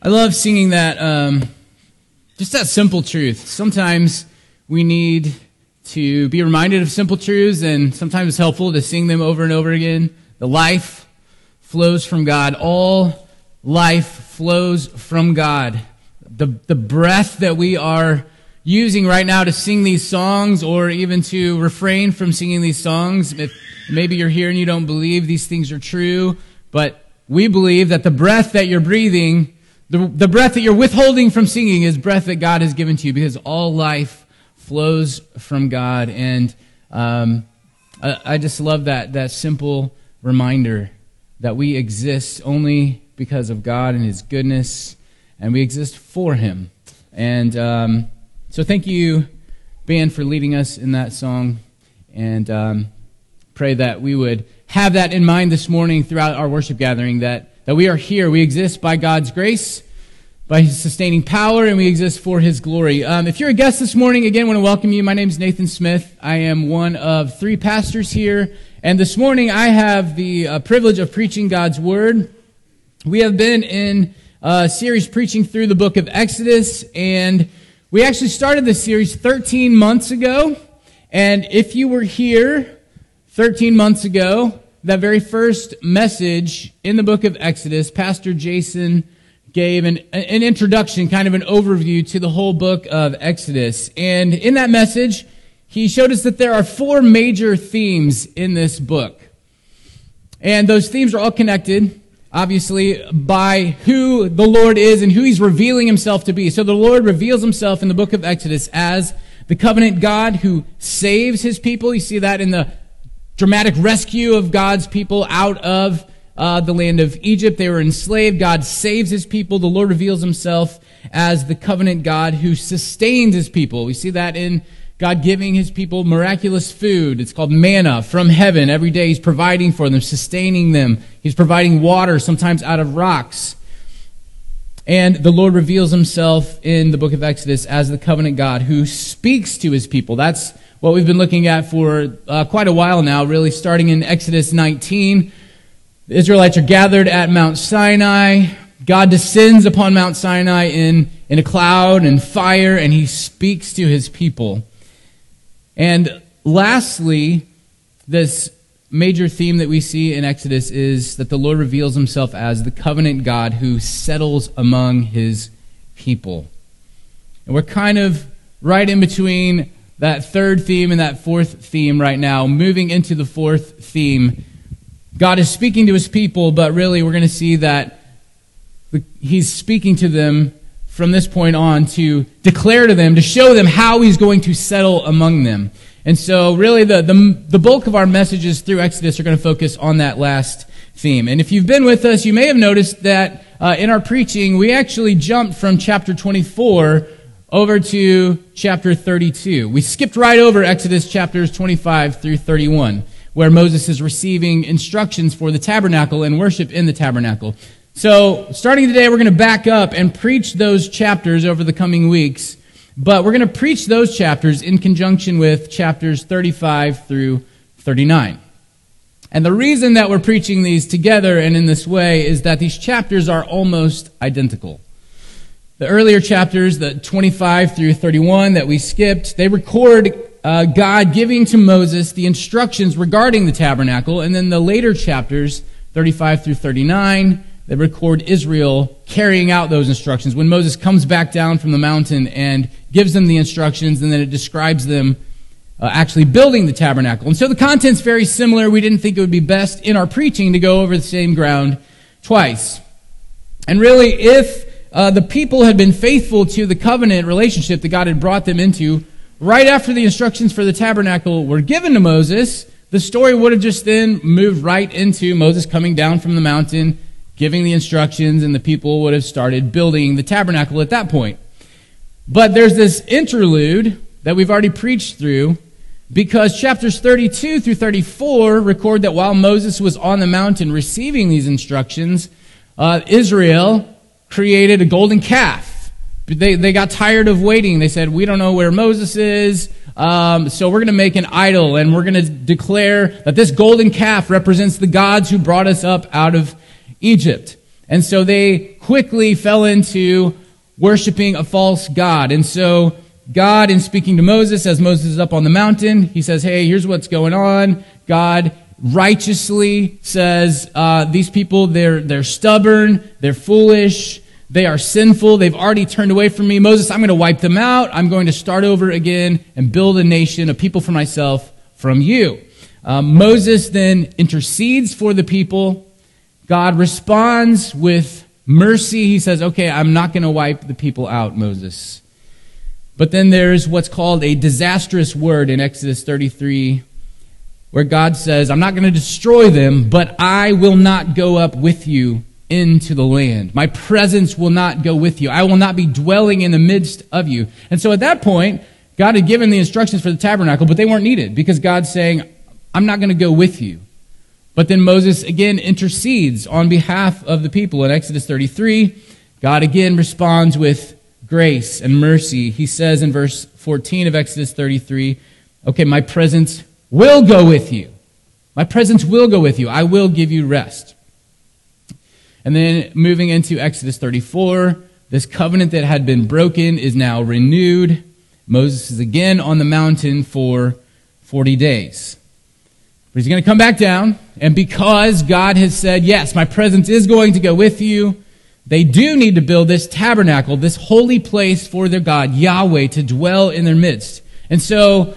I love singing that, just that simple truth. Sometimes we need to be reminded of simple truths, and sometimes it's helpful to sing them over and over again. The life flows from God. All life flows from God. The breath that we are using right now to sing these songs, or even to refrain from singing these songs, if maybe you're here and you don't believe these things are true, but we believe that the breath that you're breathing, the breath that you're withholding from singing, is breath that God has given to you, because all life flows from God. And I just love that simple reminder that we exist only because of God and His goodness, and we exist for Him. And so thank you, band, for leading us in that song, and pray that we would have that in mind this morning throughout our worship gathering, that we are here. We exist by God's grace, by His sustaining power, and we exist for His glory. If you're a guest this morning, again, I want to welcome you. My name is Nathan Smith. I am one of three pastors here, and this morning I have the privilege of preaching God's Word. We have been in a series preaching through the book of Exodus, and we actually started this series 13 months ago, and if you were here 13 months ago, that very first message in the book of Exodus, Pastor Jason gave an introduction, kind of an overview to the whole book of Exodus. And in that message, he showed us that there are four major themes in this book. And those themes are all connected, obviously, by who the Lord is and who He's revealing Himself to be. So the Lord reveals Himself in the book of Exodus as the covenant God who saves His people. You see that in the dramatic rescue of God's people out of the land of Egypt. They were enslaved. God saves His people. The Lord reveals Himself as the covenant God who sustains His people. We see that in God giving His people miraculous food. It's called manna from heaven. Every day He's providing for them, sustaining them. He's providing water, sometimes out of rocks. And the Lord reveals Himself in the book of Exodus as the covenant God who speaks to His people. That's what we've been looking at for quite a while now, really, starting in Exodus 19. The Israelites are gathered at Mount Sinai. God descends upon Mount Sinai in a cloud and fire, and He speaks to His people. And lastly, this major theme that we see in Exodus is that the Lord reveals Himself as the covenant God who settles among His people. And we're kind of right in between that third theme and that fourth theme right now, moving into the fourth theme. God is speaking to His people, but really we're going to see that He's speaking to them from this point on to declare to them, to show them how He's going to settle among them. And so really the bulk of our messages through Exodus are going to focus on that last theme. And if you've been with us, you may have noticed that in our preaching, we actually jumped from chapter 24 over to chapter 32. We skipped right over Exodus chapters 25 through 31, where Moses is receiving instructions for the tabernacle and worship in the tabernacle. So, starting today, we're going to back up and preach those chapters over the coming weeks, but we're going to preach those chapters in conjunction with chapters 35 through 39. And the reason that we're preaching these together and in this way is that these chapters are almost identical. The earlier chapters, the 25 through 31 that we skipped, they record God giving to Moses the instructions regarding the tabernacle, and then the later chapters, 35 through 39, they record Israel carrying out those instructions when Moses comes back down from the mountain and gives them the instructions, and then it describes them actually building the tabernacle. And so the content's very similar. We didn't think it would be best in our preaching to go over the same ground twice. And really, if the people had been faithful to the covenant relationship that God had brought them into, right after the instructions for the tabernacle were given to Moses, the story would have just then moved right into Moses coming down from the mountain, giving the instructions, and the people would have started building the tabernacle at that point. But there's this interlude that we've already preached through, because chapters 32 through 34 record that while Moses was on the mountain receiving these instructions, Israel created a golden calf. They got tired of waiting. They said, we don't know where Moses is, so we're going to make an idol, and we're going to declare that this golden calf represents the gods who brought us up out of Egypt. And so they quickly fell into worshiping a false god. And so God, in speaking to Moses, as Moses is up on the mountain, he says, hey, here's what's going on. God righteously says, these people, they're stubborn, they're foolish, they are sinful, they've already turned away from me. Moses, I'm going to wipe them out. I'm going to start over again and build a nation, a people for myself, from you. Moses then intercedes for the people. God responds with mercy. He says, okay, I'm not going to wipe the people out, Moses. But then there's what's called a disastrous word in Exodus 33, where God says, I'm not going to destroy them, but I will not go up with you into the land. My presence will not go with you. I will not be dwelling in the midst of you. And so at that point, God had given the instructions for the tabernacle, but they weren't needed because God's saying, I'm not going to go with you. But then Moses again intercedes on behalf of the people. In Exodus 33, God again responds with grace and mercy. He says in verse 14 of Exodus 33, okay, my presence will go with you. My presence will go with you. I will give you rest. And then moving into Exodus 34, this covenant that had been broken is now renewed. Moses is again on the mountain for 40 days. But he's going to come back down, and because God has said, yes, my presence is going to go with you, they do need to build this tabernacle, this holy place for their God, Yahweh, to dwell in their midst. And so,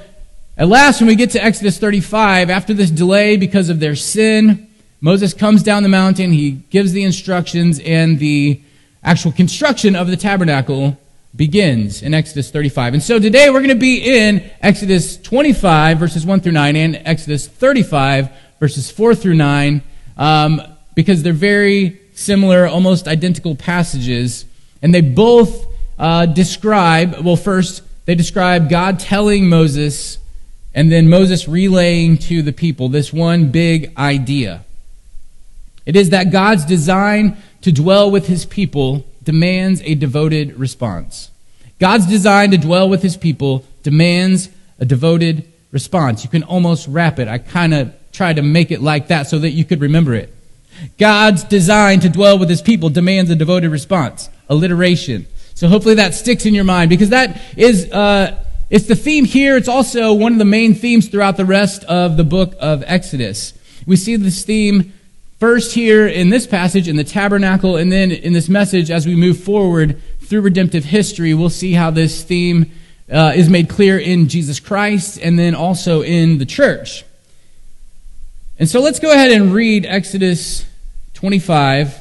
at last, when we get to Exodus 35, after this delay because of their sin, Moses comes down the mountain, he gives the instructions, and the actual construction of the tabernacle begins in Exodus 35. And so today we're going to be in Exodus 25, verses 1 through 9, and Exodus 35, verses 4 through 9, because they're very similar, almost identical passages. And they both describe, well, first, they describe God telling Moses, and then Moses relaying to the people this one big idea. It is that God's design to dwell with his people demands a devoted response. God's design to dwell with his people demands a devoted response. You can almost wrap it. I kind of tried to make it like that so that you could remember it. God's design to dwell with his people demands a devoted response. Alliteration. So hopefully that sticks in your mind, because that is it's the theme here. It's also one of the main themes throughout the rest of the book of Exodus. We see this theme first here in this passage, in the tabernacle, and then in this message as we move forward through redemptive history. We'll see how this theme is made clear in Jesus Christ and then also in the church. And so let's go ahead and read Exodus 25.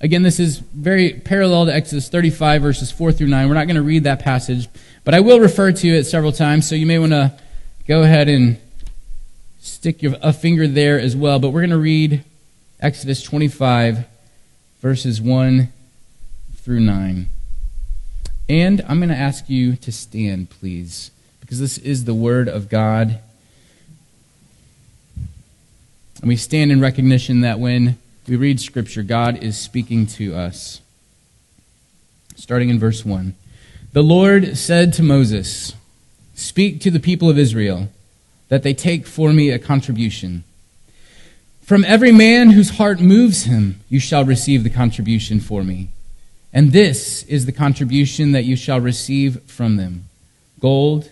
Again, this is very parallel to Exodus 35, verses 4 through 9. We're not going to read that passage, but I will refer to it several times, so you may want to go ahead and stick a finger there as well. But we're going to read Exodus 25, verses 1 through 9. And I'm going to ask you to stand, please, because this is the Word of God. And we stand in recognition that when we read Scripture, God is speaking to us. Starting in verse 1. The Lord said to Moses, "Speak to the people of Israel, that they take for me a contribution. From every man whose heart moves him, you shall receive the contribution for me. And this is the contribution that you shall receive from them: gold,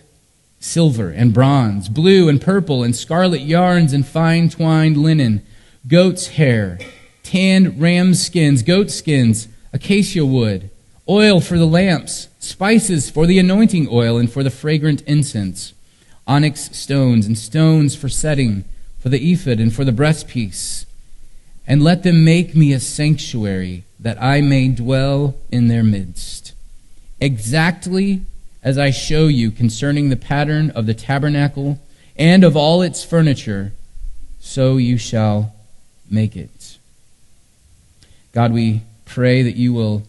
silver, and bronze, blue and purple, and scarlet yarns, and fine twined linen, goat's hair, tanned ram skins, goat skins, acacia wood, oil for the lamps, spices for the anointing oil and for the fragrant incense, onyx stones and stones for setting, for the ephod and for the breastpiece. And let them make me a sanctuary, that I may dwell in their midst, exactly as I show you concerning the pattern of the tabernacle and of all its furniture, so you shall make it." God, we pray that you will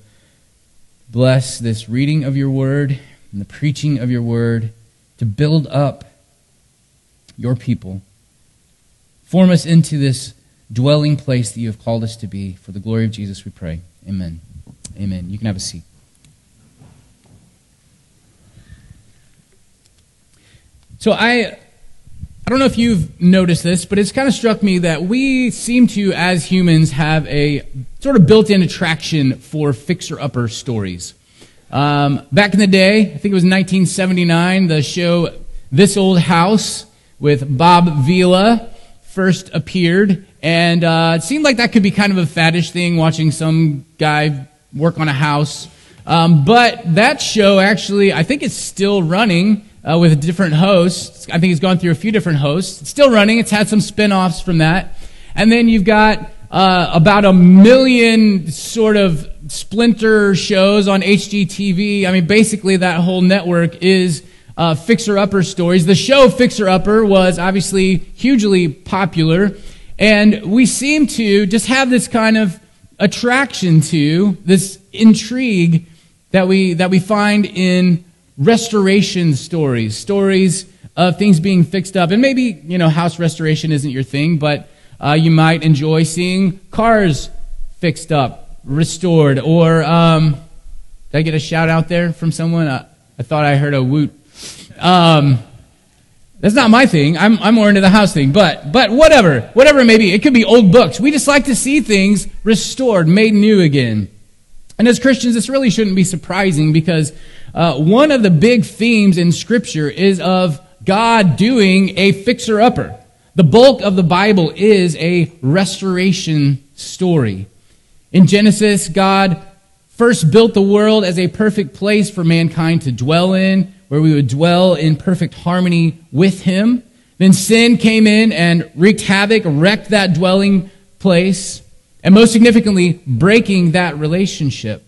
bless this reading of your word and the preaching of your word to build up your people. Form us into this dwelling place that you have called us to be. For the glory of Jesus we pray. Amen. Amen. You can have a seat. So I I don't know if you've noticed this, but it's kind of struck me that we seem to, as humans, have a sort of built-in attraction for fixer-upper stories. Back in the day, I think it was 1979, the show This Old House with Bob Vila first appeared, and it seemed like that could be kind of a faddish thing, watching some guy work on a house. But that show actually, I think it's still running. With a different host. I think it's gone through a few different hosts. It's still running. It's had some spin-offs from that. And then you've got about 1 million sort of splinter shows on HGTV. I mean, basically that whole network is fixer-upper stories. The show Fixer Upper was obviously hugely popular. And we seem to just have this kind of attraction to this intrigue that we find in restoration stories, stories of things being fixed up. And maybe, you know, house restoration isn't your thing, but you might enjoy seeing cars fixed up, restored, or did I get a shout out there from someone? I thought I heard a woot. That's not my thing. I'm more into the house thing, but whatever it may be. It could be old books. We just like to see things restored, made new again. And as Christians, this really shouldn't be surprising, because one of the big themes in Scripture is of God doing a fixer-upper. The bulk of the Bible is a restoration story. In Genesis, God first built the world as a perfect place for mankind to dwell in, where we would dwell in perfect harmony with Him. Then sin came in and wreaked havoc, wrecked that dwelling place, and most significantly, breaking that relationship,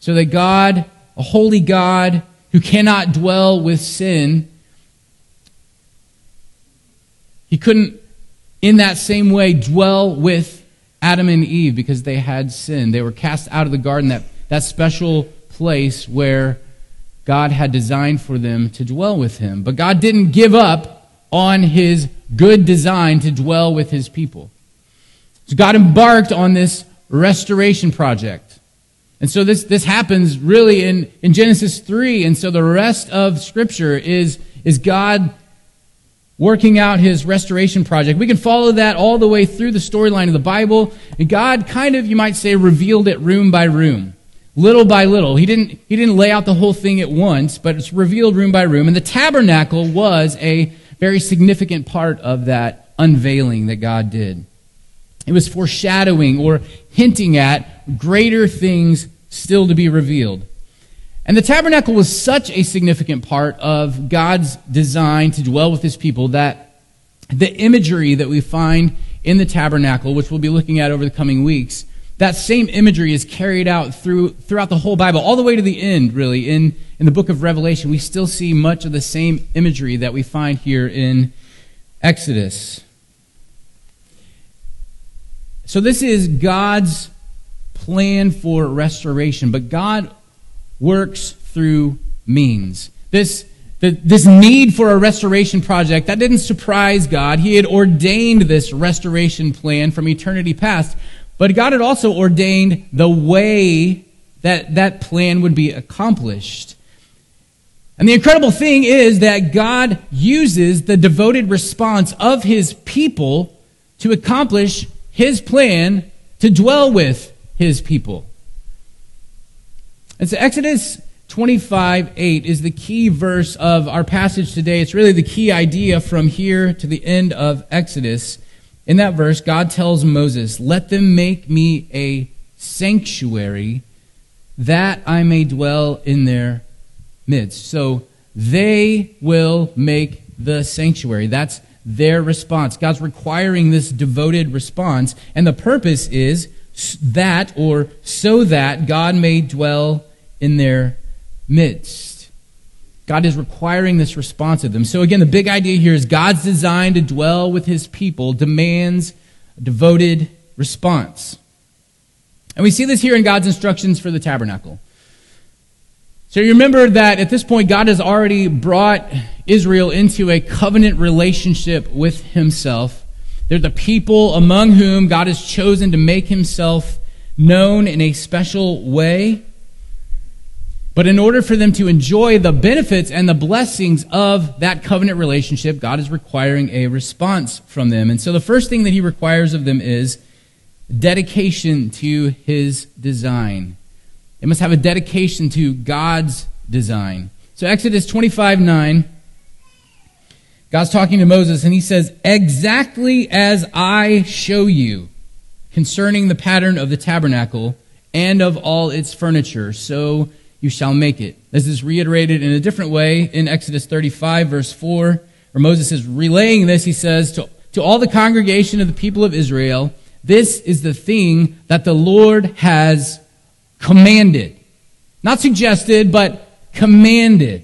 so that God, a holy God who cannot dwell with sin, He couldn't in that same way dwell with Adam and Eve, because they had sinned. They were cast out of the garden, that special place where God had designed for them to dwell with Him. But God didn't give up on His good design to dwell with His people. So God embarked on this restoration project. And so this happens really in Genesis 3, and so the rest of Scripture is God working out His restoration project. We can follow that all the way through the storyline of the Bible, and God kind of, you might say, revealed it room by room, little by little. He didn't lay out the whole thing at once, but it's revealed room by room, and the tabernacle was a very significant part of that unveiling that God did. It was foreshadowing or hinting at greater things still to be revealed. And the tabernacle was such a significant part of God's design to dwell with His people that the imagery that we find in the tabernacle, which we'll be looking at over the coming weeks, that same imagery is carried out throughout the whole Bible, all the way to the end, really. In the book of Revelation, we still see much of the same imagery that we find here in Exodus. So this is God's plan for restoration, but God works through means. This need for a restoration project, that didn't surprise God. He had ordained this restoration plan from eternity past, but God had also ordained the way that that plan would be accomplished. And the incredible thing is that God uses the devoted response of His people to accomplish His plan to dwell with His people. And so Exodus 25:8 is the key verse of our passage today. It's really the key idea from here to the end of Exodus. In that verse, God tells Moses, "Let them make me a sanctuary that I may dwell in their midst." So they will make the sanctuary. That's their response. God's requiring this devoted response, and the purpose is that, or so that, God may dwell in their midst. God is requiring this response of them. So again, the big idea here is God's design to dwell with His people demands a devoted response. And we see this here in God's instructions for the tabernacle. So you remember that at this point, God has already brought Israel into a covenant relationship with Himself. They're the people among whom God has chosen to make Himself known in a special way. But in order for them to enjoy the benefits and the blessings of that covenant relationship, God is requiring a response from them. And so the first thing that he requires of them is dedication to his design. They must have a dedication to God's design. So Exodus 25:9, God's talking to Moses, and he says, "Exactly as I show you concerning the pattern of the tabernacle and of all its furniture, so you shall make it." This is reiterated in a different way in Exodus 35, verse 4, where Moses is relaying this. He says, to all the congregation of the people of Israel, this is the thing that the Lord has commanded. Not suggested, but commanded.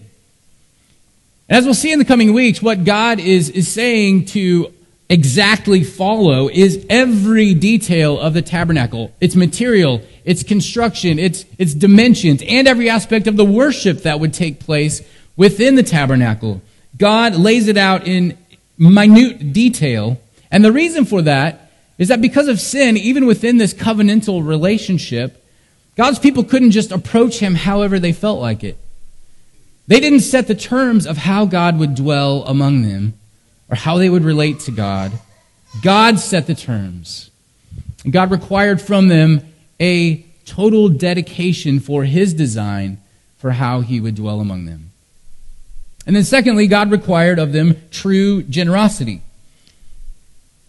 And as we'll see in the coming weeks, what God is saying to exactly follow is every detail of the tabernacle, its material, its construction, its dimensions, and every aspect of the worship that would take place within the tabernacle. God lays it out in minute detail, and the reason for that is that because of sin, even within this covenantal relationship, God's people couldn't just approach him however they felt like it. They didn't set the terms of how God would dwell among them, or how they would relate to God. God set the terms. And God required from them a total dedication for his design for how he would dwell among them. And then secondly, God required of them true generosity.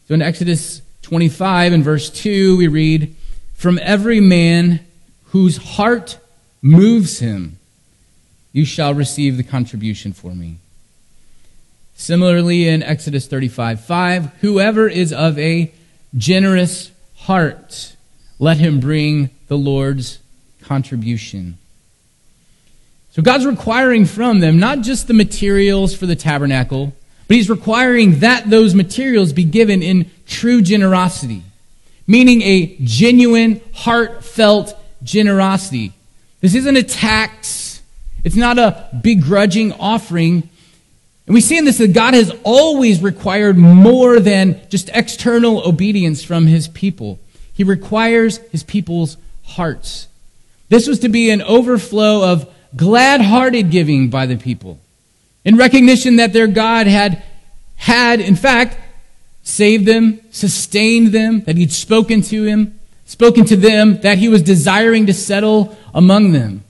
So in Exodus 25 and verse 2, we read, "From every man whose heart moves him, you shall receive the contribution for me." Similarly, in Exodus 35:5, "Whoever is of a generous heart, let him bring the Lord's contribution." So God's requiring from them not just the materials for the tabernacle, but he's requiring that those materials be given in true generosity, meaning a genuine, heartfelt generosity. This isn't a tax. It's not a begrudging offering. And we see in this that God has always required more than just external obedience from his people. He requires his people's hearts. This was to be an overflow of glad-hearted giving by the people, in recognition that their God had in fact, saved them, sustained them, that he'd spoken to them, that he was desiring to settle among them.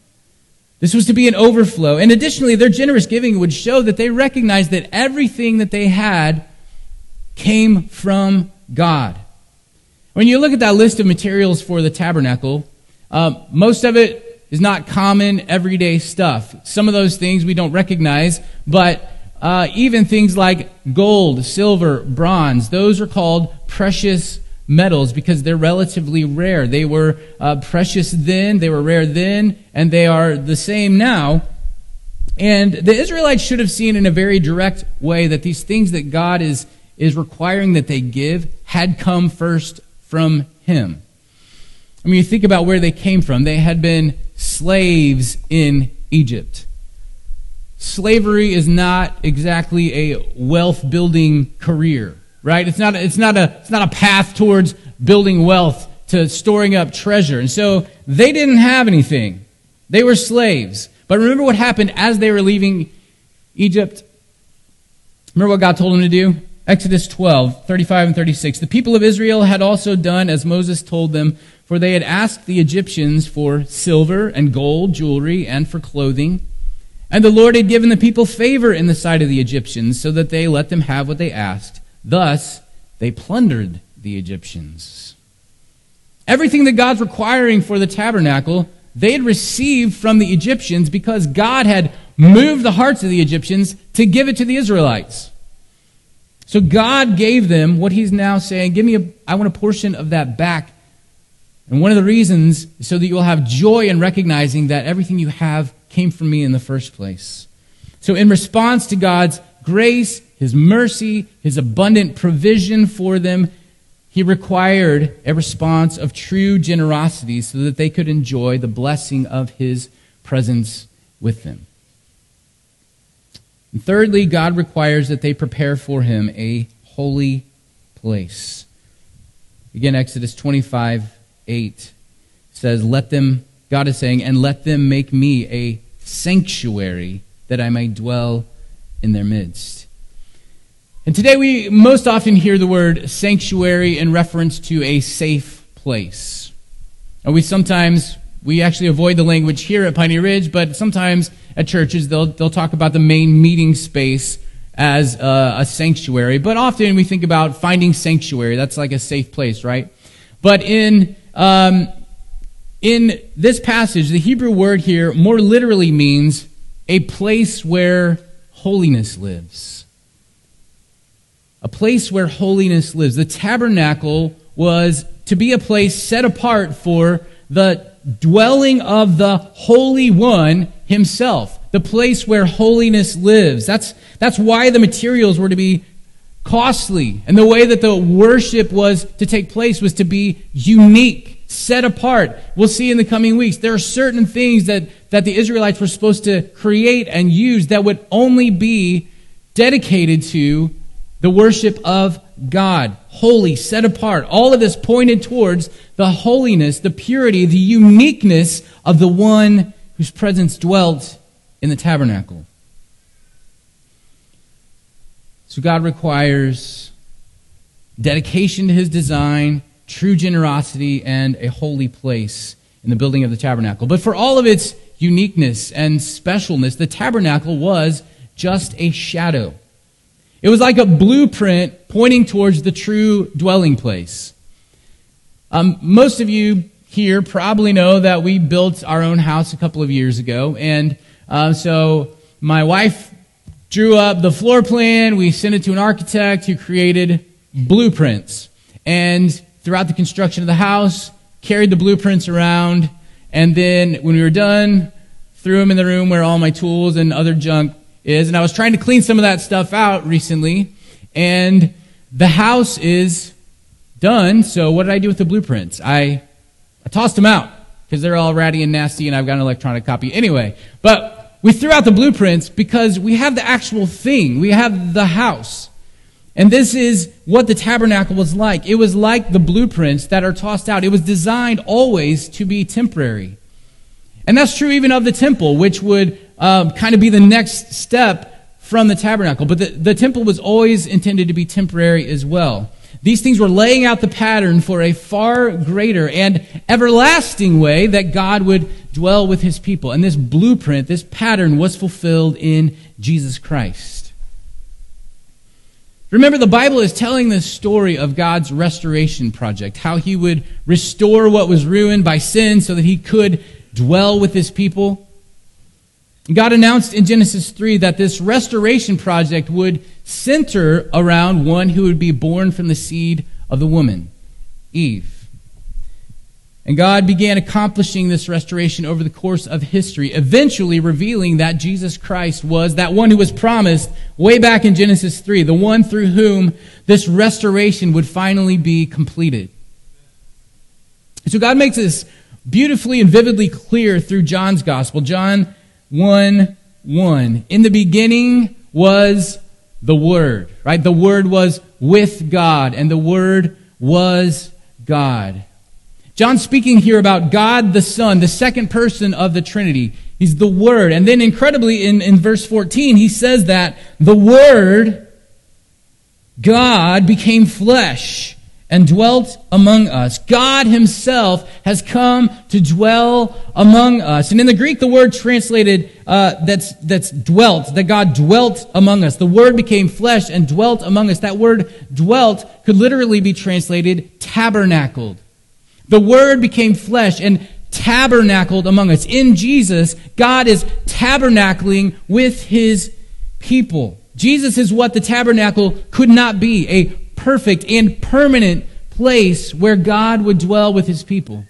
This was to be an overflow. And additionally, their generous giving would show that they recognized that everything that they had came from God. When you look at that list of materials for the tabernacle, most of it is not common, everyday stuff. Some of those things we don't recognize, but even things like gold, silver, bronze, those are called precious metals because they're relatively rare. They were precious then, they were rare then, and they are the same now. And the Israelites should have seen in a very direct way that these things that God is requiring that they give had come first from him. I mean, you think about where they came from. They had been slaves in Egypt. Slavery is not exactly a wealth-building career. Right? It's not a path towards building wealth, to storing up treasure. And so they didn't have anything. They were slaves. But remember what happened as they were leaving Egypt? Remember what God told them to do? Exodus 12, 35 and 36. "The people of Israel had also done as Moses told them, for they had asked the Egyptians for silver and gold, jewelry, and for clothing. And the Lord had given the people favor in the sight of the Egyptians, so that they let them have what they asked. Thus, they plundered the Egyptians." Everything that God's requiring for the tabernacle, they had received from the Egyptians because God had moved the hearts of the Egyptians to give it to the Israelites. So God gave them what he's now saying, I want a portion of that back. And one of the reasons is so that you'll have joy in recognizing that everything you have came from me in the first place. So in response to God's grace, his mercy, his abundant provision for them, he required a response of true generosity so that they could enjoy the blessing of his presence with them. And thirdly, God requires that they prepare for him a holy place. Again, Exodus 25:8 says, God is saying, "And let them make me a sanctuary, that I may dwell in their midst. And today we most often hear the word sanctuary in reference to a safe place. And we actually avoid the language here at Piney Ridge, but sometimes at churches they'll talk about the main meeting space as a sanctuary. But often we think about finding sanctuary. That's like a safe place, right? But in this passage, the Hebrew word here more literally means a place where holiness lives. A place where holiness lives. The tabernacle was to be a place set apart for the dwelling of the Holy One himself, the place where holiness lives. That's why the materials were to be costly, and the way that the worship was to take place was to be unique, set apart. We'll see in the coming weeks, there are certain things that the Israelites were supposed to create and use that would only be dedicated to the worship of God, holy, set apart. All of this pointed towards the holiness, the purity, the uniqueness of the one whose presence dwelt in the tabernacle. So God requires dedication to his design, true generosity, and a holy place in the building of the tabernacle. But for all of its uniqueness and specialness, the tabernacle was just a shadow. It was like a blueprint pointing towards the true dwelling place. Most of you here probably know that we built our own house a couple of years ago. And so my wife drew up the floor plan. We sent it to an architect who created blueprints. And throughout the construction of the house, carried the blueprints around. And then when we were done, threw them in the room where all my tools and other junk is, and I was trying to clean some of that stuff out recently, and the house is done. So what did I do with the blueprints? I tossed them out because they're all ratty and nasty, and I've got an electronic copy anyway. But we threw out the blueprints because we have the actual thing. We have the house. And this is what the tabernacle was like. It was like the blueprints that are tossed out. It was designed always to be temporary. And that's true even of the temple, which would kind of be the next step from the tabernacle. But the temple was always intended to be temporary as well. These things were laying out the pattern for a far greater and everlasting way that God would dwell with his people. And this blueprint, this pattern, was fulfilled in Jesus Christ. Remember, the Bible is telling this story of God's restoration project, how he would restore what was ruined by sin so that he could dwell with his people. God announced in Genesis 3 that this restoration project would center around one who would be born from the seed of the woman, Eve. And God began accomplishing this restoration over the course of history, eventually revealing that Jesus Christ was that one who was promised way back in Genesis 3, the one through whom this restoration would finally be completed. So God makes this beautifully and vividly clear through John's gospel. John 1:1. In the beginning was the Word, right? The Word was with God, and the Word was God. John speaking here about God the Son, the second person of the Trinity. He's the Word. And then incredibly in verse 14, he says that the Word, God, became flesh and dwelt among us. God himself has come to dwell among us. And in the Greek, the word translated that's dwelt, that God dwelt among us. The Word became flesh and dwelt among us. That word dwelt could literally be translated tabernacled. The Word became flesh and tabernacled among us. In Jesus, God is tabernacling with his people. Jesus is what the tabernacle could not be, a perfect and permanent place where God would dwell with his people.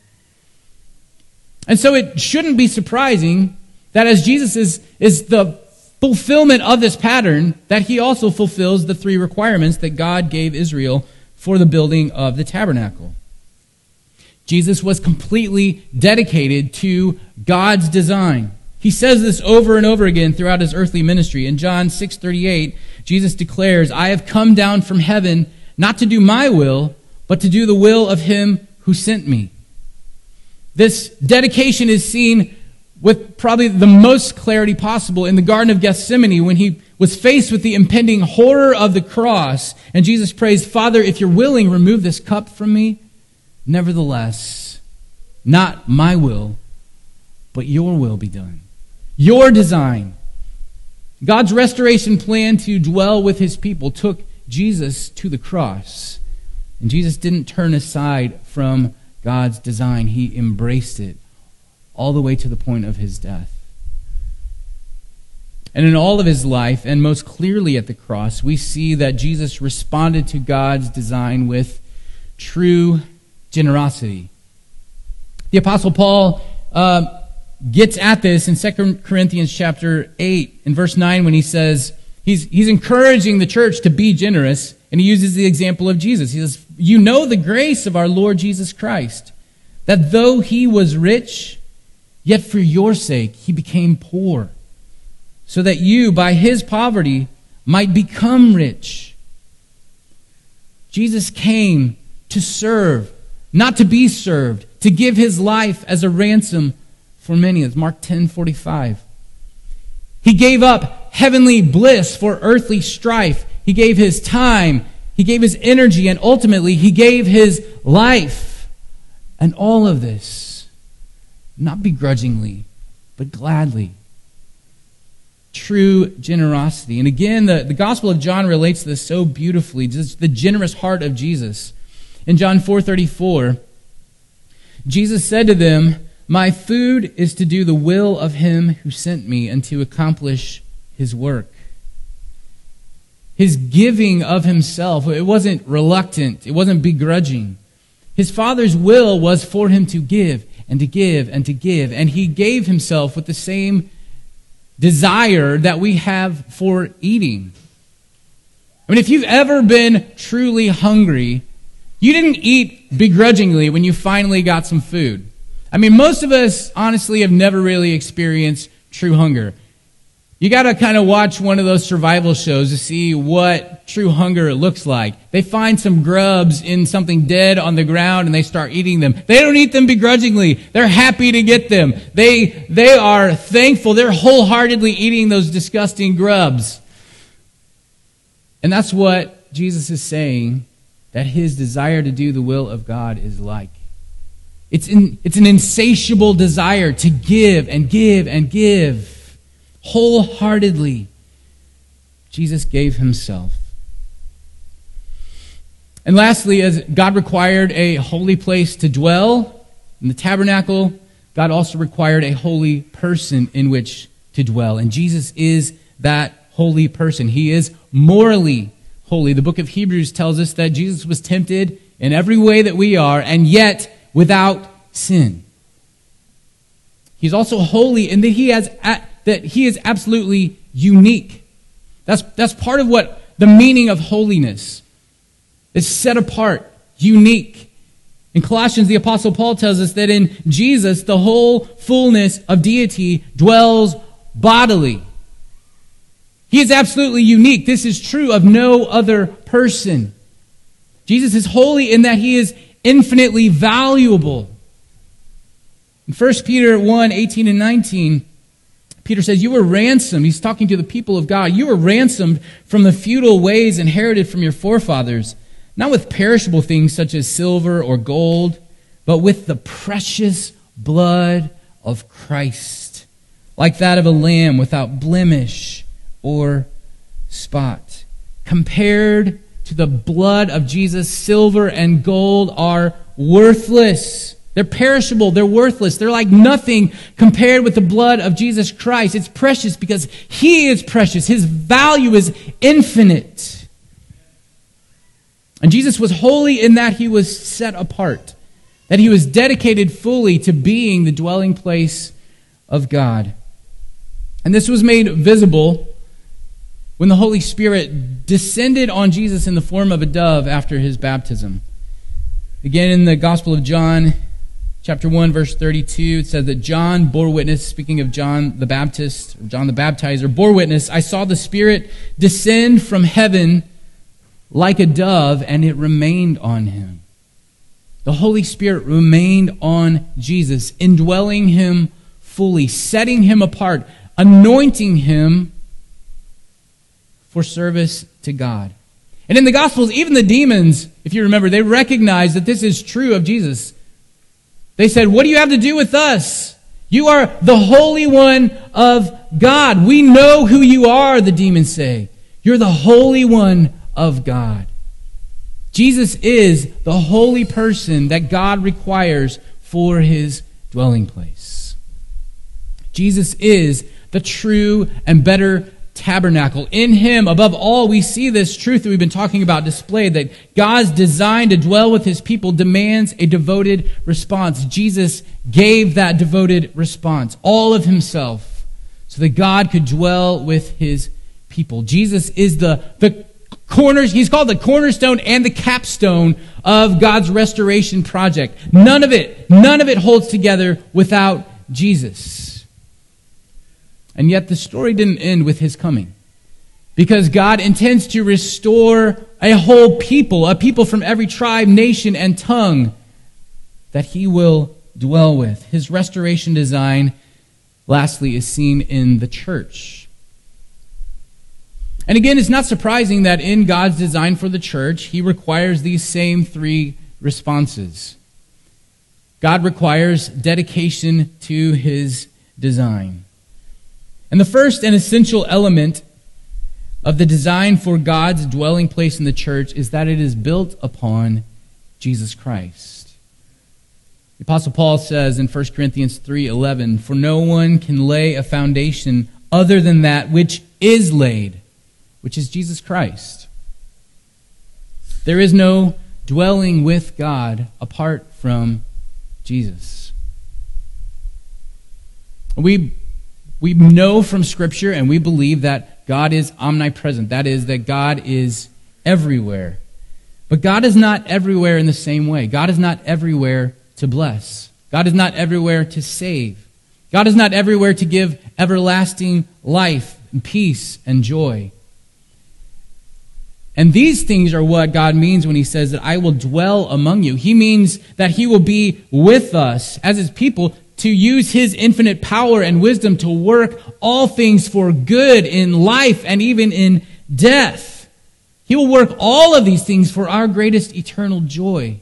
And so it shouldn't be surprising that as Jesus is the fulfillment of this pattern, that he also fulfills the three requirements that God gave Israel for the building of the tabernacle. Jesus was completely dedicated to God's design. He says this over and over again throughout his earthly ministry. In John 6:38, Jesus declares, "I have come down from heaven not to do my will, but to do the will of him who sent me." This dedication is seen with probably the most clarity possible in the Garden of Gethsemane when he was faced with the impending horror of the cross. And Jesus prays, "Father, if you're willing, remove this cup from me. Nevertheless, not my will, but your will be done." Your design. God's restoration plan to dwell with his people took Jesus to the cross. And Jesus didn't turn aside from God's design. He embraced it all the way to the point of his death. And in all of his life, and most clearly at the cross, we see that Jesus responded to God's design with true generosity. The Apostle Paul gets at this in 2 Corinthians chapter 8, in verse 9, when he says, he's encouraging the church to be generous, and he uses the example of Jesus. He says, "You know the grace of our Lord Jesus Christ, that though he was rich, yet for your sake he became poor, so that you, by his poverty, might become rich." Jesus came to serve, not to be served, to give his life as a ransom for many. It's Mark 10:45. He gave up heavenly bliss for earthly strife. He gave his time, he gave his energy, and ultimately he gave his life. And all of this, not begrudgingly, but gladly. True generosity. And again, the Gospel of John relates this so beautifully, just the generous heart of Jesus. In John 4:34, Jesus said to them, "My food is to do the will of him who sent me and to accomplish his work." His giving of himself, it wasn't reluctant, it wasn't begrudging. His Father's will was for him to give and to give and to give. And he gave himself with the same desire that we have for eating. I mean, if you've ever been truly hungry, you didn't eat begrudgingly when you finally got some food. I mean, most of us, honestly, have never really experienced true hunger. You got to kind of watch one of those survival shows to see what true hunger looks like. They find some grubs in something dead on the ground and they start eating them. They don't eat them begrudgingly. They're happy to get them. They are thankful. They're wholeheartedly eating those disgusting grubs. And that's what Jesus is saying that his desire to do the will of God is like. It's an insatiable desire to give and give and give. Wholeheartedly, Jesus gave himself. And lastly, as God required a holy place to dwell in the tabernacle, God also required a holy person in which to dwell. And Jesus is that holy person. He is morally holy. The book of Hebrews tells us that Jesus was tempted in every way that we are, and yet without sin. He's also holy in that he is absolutely unique. That's part of what the meaning of holiness is, set apart, unique. In Colossians, the Apostle Paul tells us that in Jesus, the whole fullness of deity dwells bodily. He is absolutely unique. This is true of no other person. Jesus is holy in that he is infinitely valuable. In 1 Peter 1:18 and 19, Peter says, "You were ransomed." He's talking to the people of God. "You were ransomed from the futile ways inherited from your forefathers, not with perishable things such as silver or gold, but with the precious blood of Christ, like that of a lamb without blemish or spot." Compared to the blood of Jesus, silver and gold are worthless. They're perishable. They're worthless. They're like nothing compared with the blood of Jesus Christ. It's precious because he is precious. His value is infinite. And Jesus was holy in that he was set apart, that he was dedicated fully to being the dwelling place of God. And this was made visible when the Holy Spirit descended on Jesus in the form of a dove after his baptism. Again, in the Gospel of John, chapter 1, verse 32, it says that John bore witness, speaking of John the Baptist, or John the Baptizer, bore witness, "I saw the Spirit descend from heaven like a dove, and it remained on him." The Holy Spirit remained on Jesus, indwelling him fully, setting him apart, anointing him for service to God. And in the Gospels, even the demons, if you remember, they recognized that this is true of Jesus. They said, "What do you have to do with us? You are the Holy One of God. We know who you are," the demons say. "You're the Holy One of God." Jesus is the holy person that God requires for his dwelling place. Jesus is the true and better tabernacle. In him, above all, we see this truth that we've been talking about displayed, that God's design to dwell with his people demands a devoted response. Jesus gave that devoted response, all of himself, so that God could dwell with his people. Jesus is the he's called the cornerstone and the capstone of God's restoration project. None of it holds together without Jesus. And yet the story didn't end with his coming, because God intends to restore a whole people, a people from every tribe, nation, and tongue that he will dwell with. His restoration design, lastly, is seen in the church. And again, it's not surprising that in God's design for the church, he requires these same three responses. God requires dedication to his design. And the first and essential element of the design for God's dwelling place in the church is that it is built upon Jesus Christ. The Apostle Paul says in 1 Corinthians 3:11, "For no one can lay a foundation other than that which is laid, which is Jesus Christ." There is no dwelling with God apart from Jesus. We know from Scripture, and we believe that God is omnipresent. That is, that God is everywhere. But God is not everywhere in the same way. God is not everywhere to bless. God is not everywhere to save. God is not everywhere to give everlasting life and peace and joy. And these things are what God means when he says that I will dwell among you. He means that he will be with us as his people to use his infinite power and wisdom to work all things for good in life and even in death. He will work all of these things for our greatest eternal joy.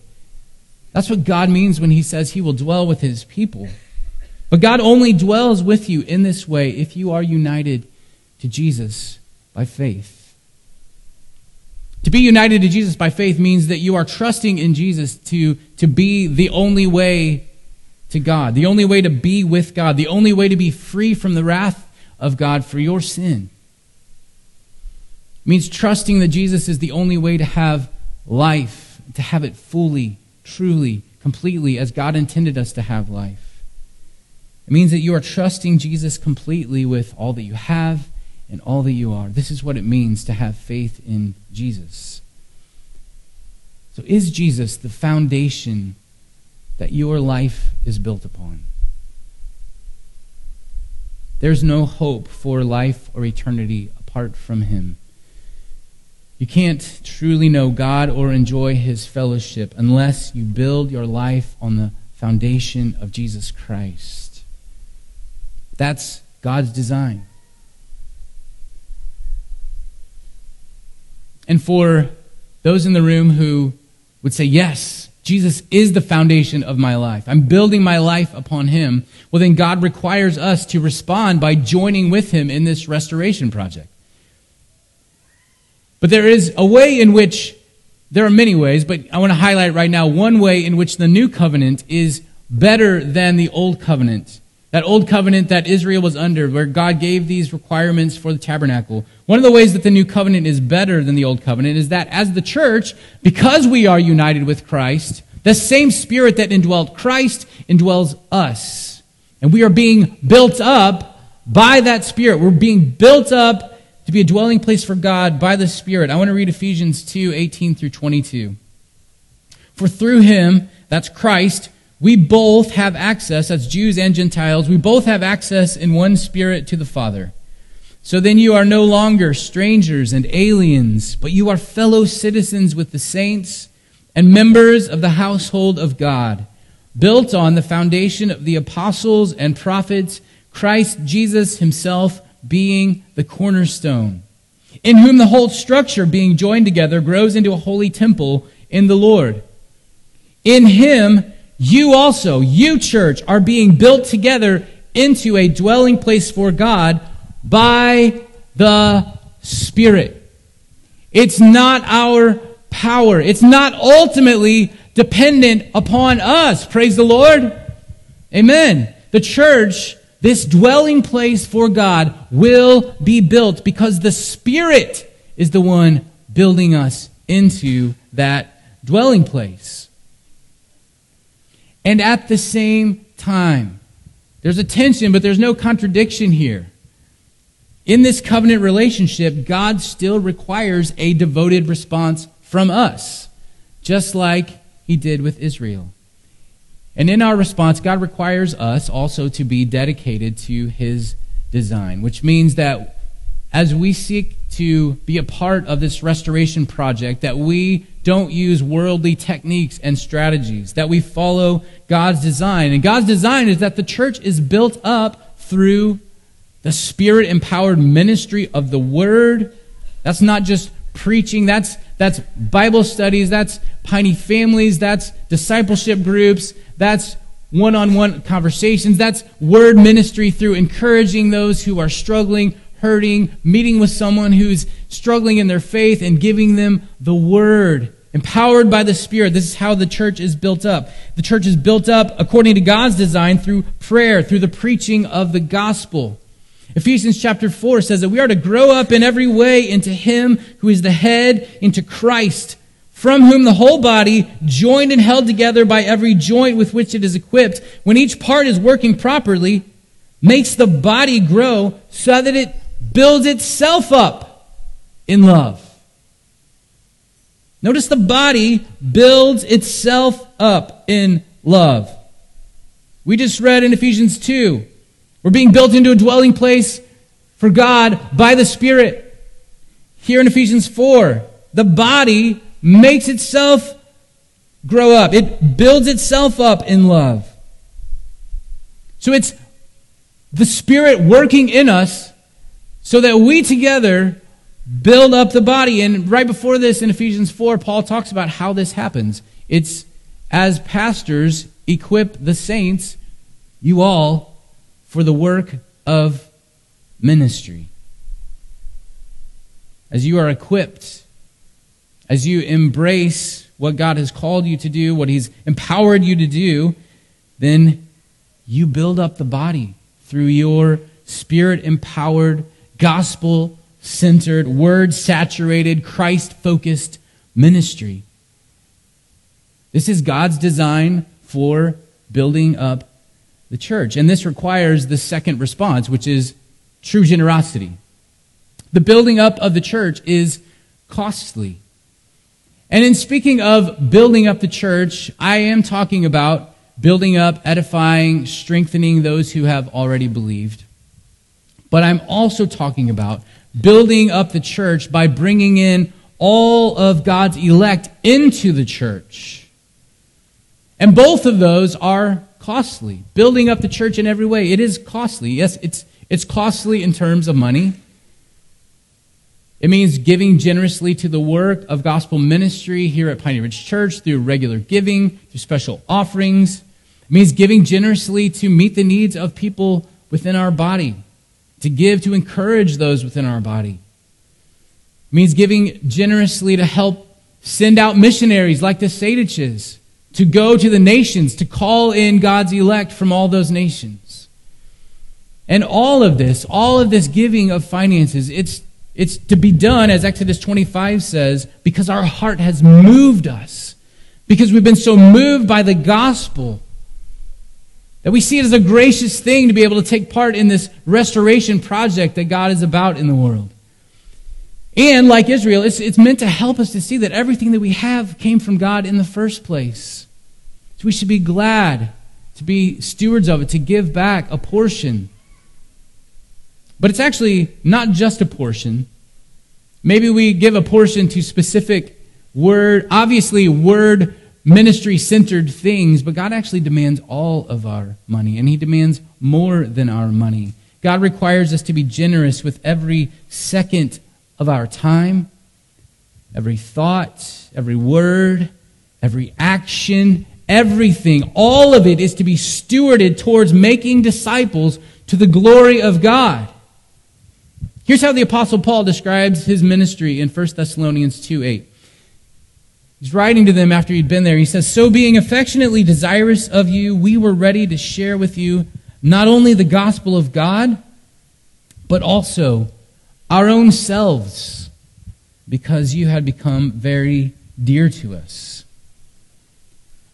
That's what God means when he says he will dwell with his people. But God only dwells with you in this way if you are united to Jesus by faith. To be united to Jesus by faith means that you are trusting in Jesus to be the only way to God, the only way to be with God, the only way to be free from the wrath of God for your sin. It means trusting that Jesus is the only way to have life, to have it fully, truly, completely, as God intended us to have life. It means that you are trusting Jesus completely with all that you have and all that you are. This is what it means to have faith in Jesus. So is Jesus the foundation that your life is built upon? There's no hope for life or eternity apart from him. You can't truly know God or enjoy his fellowship unless you build your life on the foundation of Jesus Christ. That's God's design. And for those in the room who would say, yes, Jesus is the foundation of my life, I'm building my life upon him, well, then God requires us to respond by joining with him in this restoration project. But there is a way in which, there are many ways, but I want to highlight right now one way in which the new covenant is better than the old covenant. That old covenant that Israel was under, where God gave these requirements for the tabernacle. One of the ways that the new covenant is better than the old covenant is that as the church, because we are united with Christ, the same Spirit that indwelt Christ indwells us. And we are being built up by that Spirit. We're being built up to be a dwelling place for God by the Spirit. I want to read Ephesians 2:18 through 22. "For through him," that's Christ, "we both have access," as Jews and Gentiles, "we both have access in one Spirit to the Father. So then you are no longer strangers and aliens, but you are fellow citizens with the saints and members of the household of God, built on the foundation of the apostles and prophets, Christ Jesus himself being the cornerstone, in whom the whole structure being joined together grows into a holy temple in the Lord. In him, you also, you church, are being built together into a dwelling place for God by the Spirit. It's not our power. It's not ultimately dependent upon us. Praise the Lord. Amen. The church, this dwelling place for God, will be built because the Spirit is the one building us into that dwelling place. And at the same time, there's a tension, but there's no contradiction here. In this covenant relationship, God still requires a devoted response from us, just like he did with Israel. And in our response, God requires us also to be dedicated to his design, which means that as we seek to be a part of this restoration project, that we don't use worldly techniques and strategies, that we follow God's design. And God's design is that the church is built up through the Spirit-empowered ministry of the Word. That's not just preaching. That's Bible studies. That's Piney families. That's discipleship groups. That's one-on-one conversations. That's word ministry through encouraging those who are struggling, hurting, meeting with someone who's struggling in their faith and giving them the Word, empowered by the Spirit. This is how the church is built up. The church is built up according to God's design through prayer, through the preaching of the gospel. Ephesians chapter 4 says that we are to grow up in every way into him who is the head, into Christ, from whom the whole body, joined and held together by every joint with which it is equipped, when each part is working properly, makes the body grow so that it builds itself up in love. Notice the body builds itself up in love. We just read in Ephesians 2, we're being built into a dwelling place for God by the Spirit. Here in Ephesians 4, the body makes itself grow up. It builds itself up in love. So it's the Spirit working in us so that we together build up the body. And right before this in Ephesians 4, Paul talks about how this happens. It's as pastors equip the saints, you all, for the work of ministry. As you are equipped, as you embrace what God has called you to do, what he's empowered you to do, then you build up the body through your Spirit-empowered, gospel-centered, word-saturated, Christ-focused ministry. This is God's design for building up the church. And this requires the second response, which is true generosity. The building up of the church is costly. And in speaking of building up the church, I am talking about building up, edifying, strengthening those who have already believed. But I'm also talking about building up the church by bringing in all of God's elect into the church. And both of those are costly. Building up the church in every way, it is costly. Yes, it's costly in terms of money. It means giving generously to the work of gospel ministry here at Piney Ridge Church through regular giving, through special offerings. It means giving generously to meet the needs of people within our body, to give to encourage those within our body. It means giving generously to help send out missionaries like the Sadiches, to go to the nations, to call in God's elect from all those nations. And all of this giving of finances, it's to be done, as Exodus 25 says, because our heart has moved us, because we've been so moved by the gospel that we see it as a gracious thing to be able to take part in this restoration project that God is about in the world. And like Israel, it's meant to help us to see that everything that we have came from God in the first place. So we should be glad to be stewards of it, to give back a portion. But it's actually not just a portion. Maybe we give a portion to specific word, obviously word ministry-centered things, but God actually demands all of our money, and he demands more than our money. God requires us to be generous with every second of our time, every thought, every word, every action, everything. All of it is to be stewarded towards making disciples to the glory of God. Here's how the Apostle Paul describes his ministry in 1 Thessalonians 2:8. He's writing to them after he'd been there. He says, "So being affectionately desirous of you, we were ready to share with you not only the gospel of God, but also our own selves, because you had become very dear to us."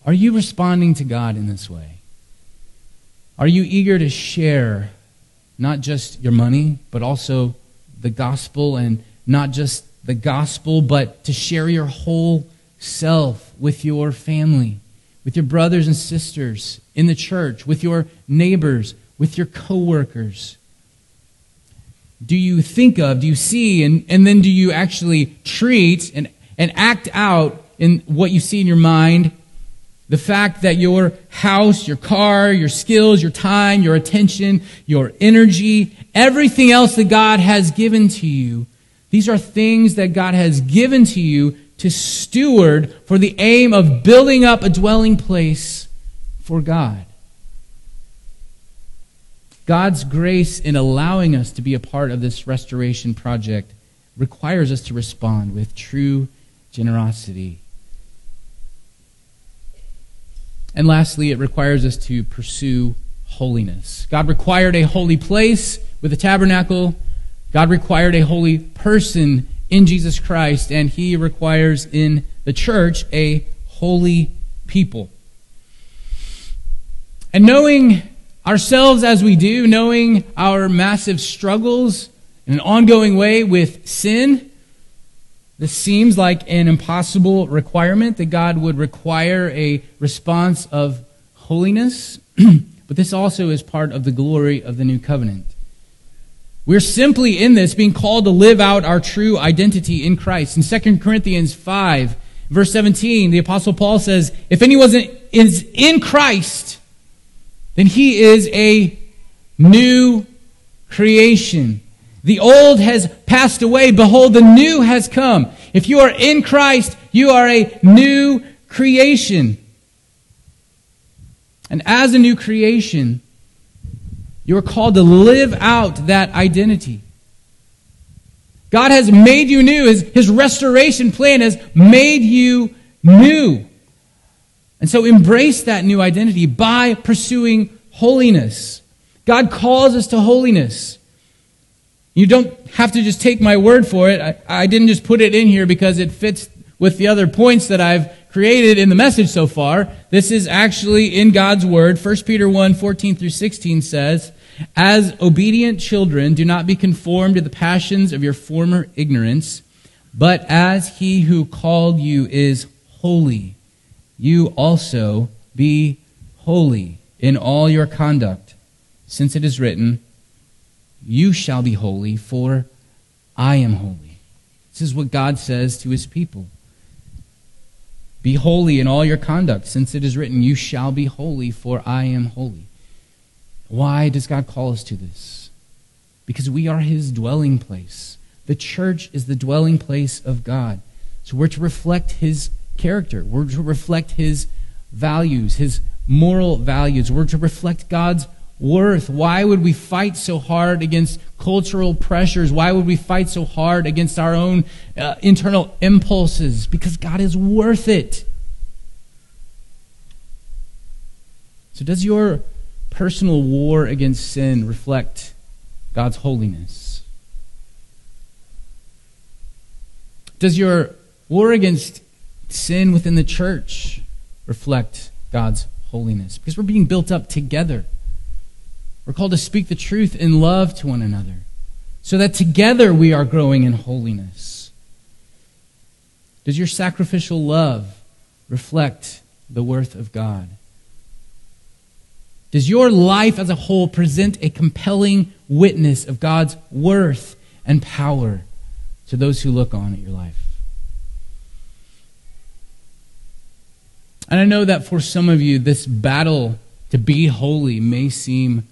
Are you responding to God in this way? Are you eager to share not just your money, but also the gospel, and not just the gospel, but to share your whole self with your family, with your brothers and sisters in the church, with your neighbors, with your coworkers? Do you think of, do you see, and then do you actually treat and act out in what you see in your mind? The fact that your house, your car, your skills, your time, your attention, your energy, everything else that God has given to you, these are things that God has given to you to steward for the aim of building up a dwelling place for God. God's grace in allowing us to be a part of this restoration project requires us to respond with true generosity. And lastly, it requires us to pursue holiness. God required a holy place with a tabernacle. God required a holy person in Jesus Christ, and he requires in the church a holy people. And knowing ourselves as we do, knowing our massive struggles in an ongoing way with sin, this seems like an impossible requirement, that God would require a response of holiness. But this also is part of the glory of the new covenant. We're simply in this being called to live out our true identity in Christ. In 2 Corinthians 5, verse 17, the Apostle Paul says, "If anyone is in Christ, then he is a new creation. The old has passed away. Behold, the new has come." If you are in Christ, you are a new creation. And as a new creation, you are called to live out that identity. God has made you new. His restoration plan has made you new. And so embrace that new identity by pursuing holiness. God calls us to holiness. You don't have to just take my word for it. I didn't just put it in here because it fits with the other points that I've created in the message so far. This is actually in God's word. 1 Peter 1, 14 through 16 says, "As obedient children, do not be conformed to the passions of your former ignorance, but as he who called you is holy, you also be holy in all your conduct, since it is written, 'You shall be holy, for I am holy.'" This is what God says to his people. Be holy in all your conduct, since it is written, "You shall be holy, for I am holy." Why does God call us to this? Because we are his dwelling place. The church is the dwelling place of God. So we're to reflect his character. We're to reflect his values, his moral values. We're to reflect God's worth. Why would we fight so hard against cultural pressures? Why would we fight so hard against our own internal impulses? Because God is worth it. So does your personal war against sin reflect God's holiness? Does your war against sin within the church reflect God's holiness? Because we're being built up together. We're called to speak the truth in love to one another, so that together we are growing in holiness. Does your sacrificial love reflect the worth of God? Does your life as a whole present a compelling witness of God's worth and power to those who look on at your life? And I know that for some of you, this battle to be holy may seem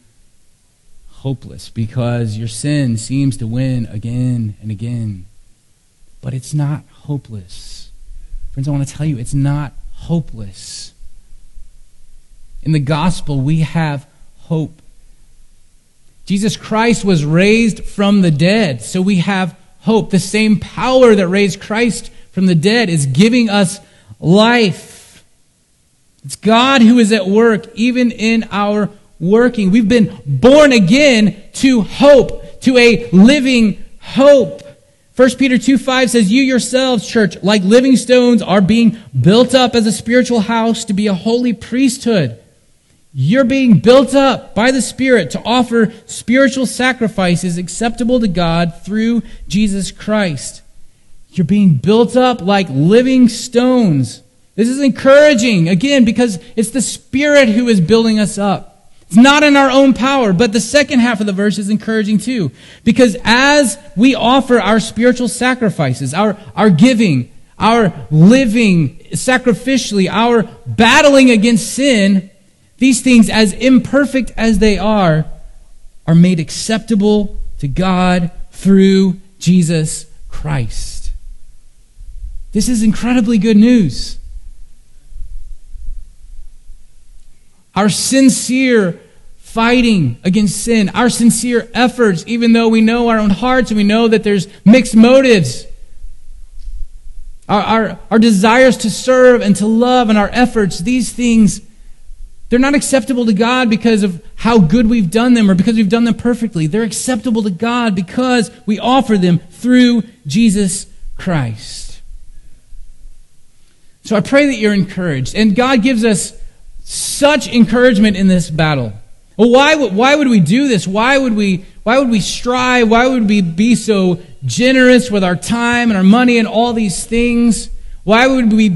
hopeless because your sin seems to win again and again. But it's not hopeless. Friends, I want to tell you, it's not hopeless. In the gospel, we have hope. Jesus Christ was raised from the dead, so we have hope. The same power that raised Christ from the dead is giving us life. It's God who is at work, even in our working. We've been born again to hope, to a living hope. 1 Peter 2:5 says, "You yourselves, church, like living stones, are being built up as a spiritual house to be a holy priesthood." You're being built up by the Spirit to offer spiritual sacrifices acceptable to God through Jesus Christ. You're being built up like living stones. This is encouraging, again, because it's the Spirit who is building us up. It's not in our own power, but the second half of the verse is encouraging too. Because as we offer our spiritual sacrifices, our giving, our living sacrificially, our battling against sin, these things, as imperfect as they are made acceptable to God through Jesus Christ. This is incredibly good news. Our sincere fighting against sin, our sincere efforts, even though we know our own hearts and we know that there's mixed motives, our desires to serve and to love and our efforts, these things, they're not acceptable to God because of how good we've done them or because we've done them perfectly. They're acceptable to God because we offer them through Jesus Christ. So I pray that you're encouraged. And God gives us such encouragement in this battle. Well, why would we do this? Why would we strive? Why would we be so generous with our time and our money and all these things? Why would we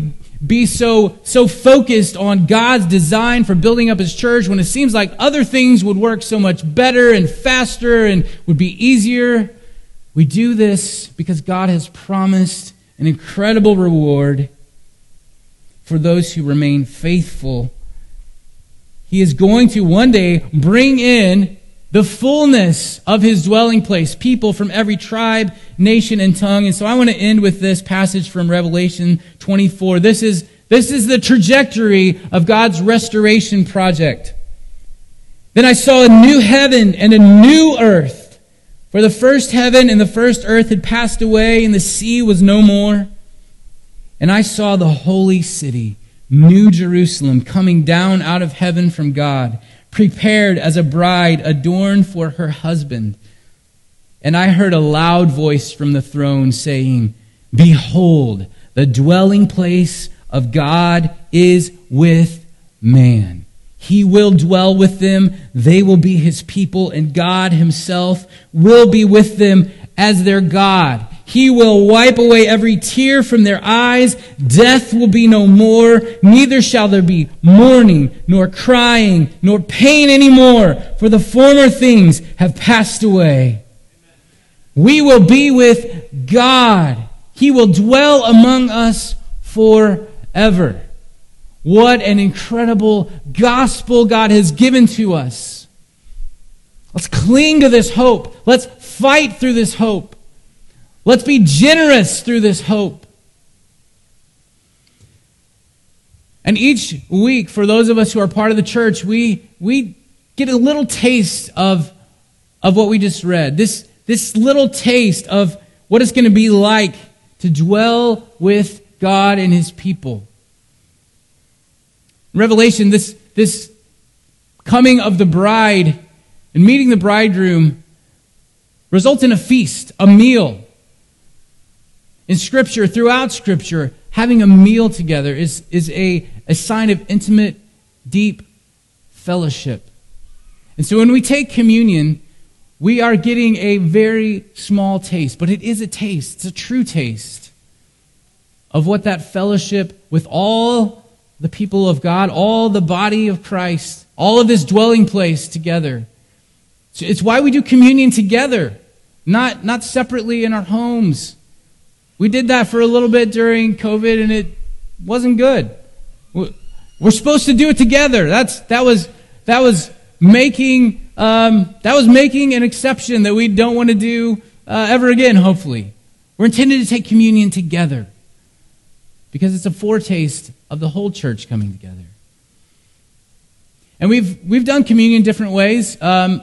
be so focused on God's design for building up His church when it seems like other things would work so much better and faster and would be easier? We do this because God has promised an incredible reward for those who remain faithful. He is going to one day bring in the fullness of His dwelling place, people from every tribe, nation, and tongue. And so I want to end with this passage from Revelation 24. This is the trajectory of God's restoration project. "Then I saw a new heaven and a new earth, for the first heaven and the first earth had passed away, and the sea was no more. And I saw the holy city, New Jerusalem, coming down out of heaven from God, prepared as a bride adorned for her husband. And I heard a loud voice from the throne saying, 'Behold, the dwelling place of God is with man. He will dwell with them. They will be His people, and God Himself will be with them as their God. He will wipe away every tear from their eyes. Death will be no more. Neither shall there be mourning, nor crying, nor pain anymore, for the former things have passed away.'" We will be with God. He will dwell among us forever. What an incredible gospel God has given to us. Let's cling to this hope. Let's fight through this hope. Let's be generous through this hope. And each week, for those of us who are part of the church, we get a little taste of what we just read. This little taste of what it's going to be like to dwell with God and His people. In Revelation, this coming of the bride and meeting the bridegroom results in a feast, a meal. In Scripture, throughout Scripture, having a meal together is a sign of intimate, deep fellowship. And so when we take communion, we are getting a very small taste, but it is a taste, it's a true taste of what that fellowship with all the people of God, all the body of Christ, all of this dwelling place together. So it's why we do communion together, not separately in our homes. We did that for a little bit during COVID, and it wasn't good. We're supposed to do it together. That was making an exception that we don't want to do ever again, hopefully. We're intended to take communion together because it's a foretaste of the whole church coming together. And we've done communion different ways. We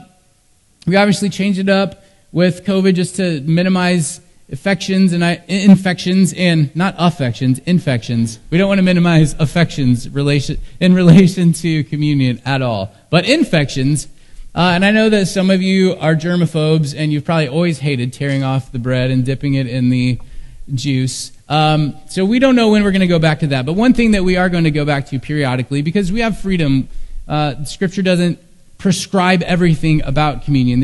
obviously changed it up with COVID just to minimize infections. We don't want to minimize affections in relation to communion at all. But infections, and I know that some of you are germaphobes and you've probably always hated tearing off the bread and dipping it in the juice. So we don't know when we're going to go back to that. But one thing that we are going to go back to periodically, because we have freedom, Scripture doesn't prescribe everything about communion.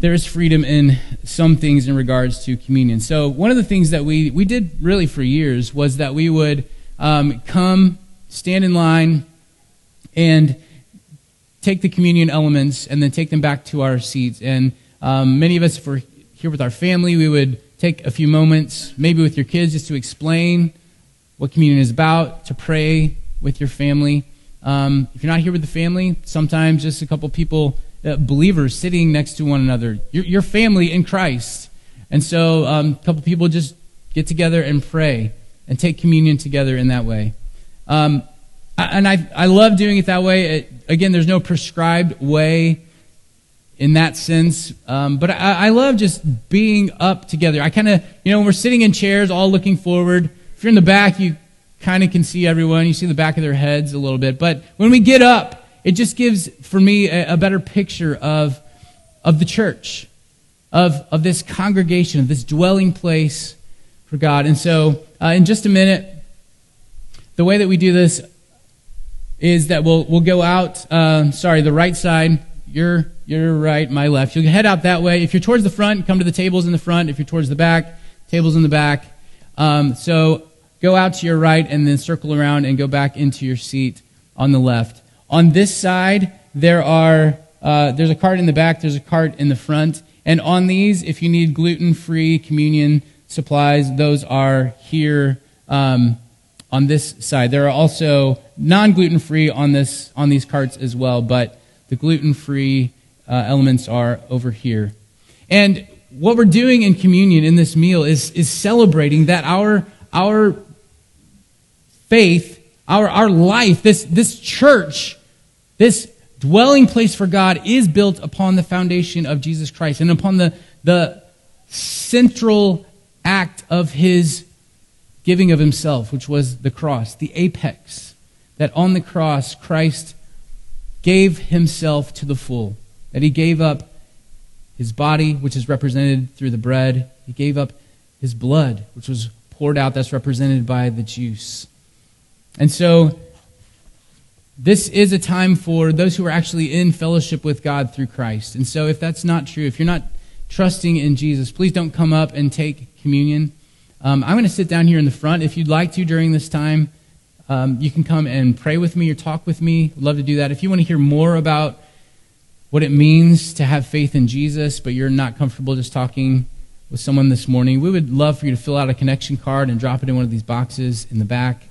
There is freedom in some things in regards to communion. So one of the things that we did really for years was that we would come, stand in line, and take the communion elements and then take them back to our seats. And many of us, if we're here with our family, we would take a few moments, maybe with your kids, just to explain what communion is about, to pray with your family. If you're not here with the family, sometimes just a couple people, believers sitting next to one another, your family in Christ. And so a couple people just get together and pray and take communion together in that way. I love doing it that way. Again, there's no prescribed way in that sense. But I love just being up together. I kind of, when we're sitting in chairs all looking forward, if you're in the back, you kind of can see everyone. You see the back of their heads a little bit. But when we get up, it just gives, for me, a better picture of the church, of this congregation, of this dwelling place for God. And so, in just a minute, the way that we do this is that we'll go out. The right side, your right, my left. You'll head out that way. If you're towards the front, come to the tables in the front. If you're towards the back, tables in the back. So go out to your right and then circle around and go back into your seat on the left. On this side, there's a cart in the back, there's a cart in the front. And on these, if you need gluten-free communion supplies, those are here on this side. There are also non-gluten-free on these carts as well, but the gluten-free elements are over here. And what we're doing in communion in this meal is celebrating that our faith, our life, this church, this dwelling place for God is built upon the foundation of Jesus Christ and upon the central act of his giving of himself, which was the cross, the apex, that on the cross Christ gave himself to the full, that he gave up his body, which is represented through the bread. He gave up his blood, which was poured out, that's represented by the juice. And so this is a time for those who are actually in fellowship with God through Christ. And so if that's not true, if you're not trusting in Jesus, please don't come up and take communion. I'm going to sit down here in the front. If you'd like to during this time, you can come and pray with me or talk with me. I'd love to do that. If you want to hear more about what it means to have faith in Jesus, but you're not comfortable just talking with someone this morning, we would love for you to fill out a connection card and drop it in one of these boxes in the back.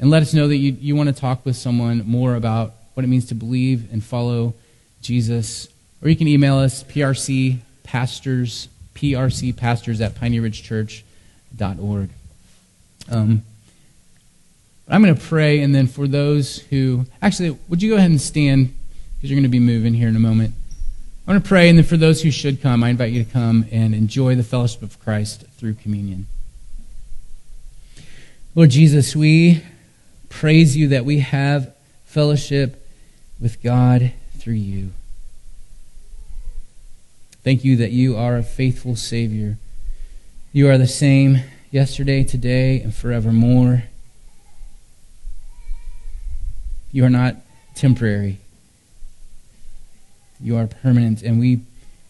And let us know that you want to talk with someone more about what it means to believe and follow Jesus. Or you can email us, prcpastors@pineyridgechurch.org. I'm going to pray, and then for those who... Actually, would you go ahead and stand, because you're going to be moving here in a moment. I'm going to pray, and then for those who should come, I invite you to come and enjoy the fellowship of Christ through communion. Lord Jesus, we praise you that we have fellowship with God through you. Thank you that you are a faithful Savior. You are the same yesterday, today, and forevermore. You are not temporary. You are permanent, and we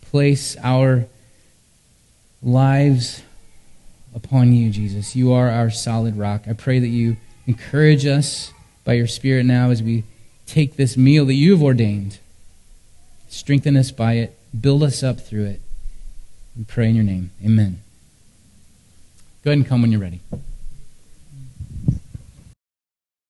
place our lives upon you, Jesus. You are our solid rock. I pray that you encourage us by your Spirit now as we take this meal that you've ordained. Strengthen us by it. Build us up through it. We pray in your name. Amen. Go ahead and come when you're ready.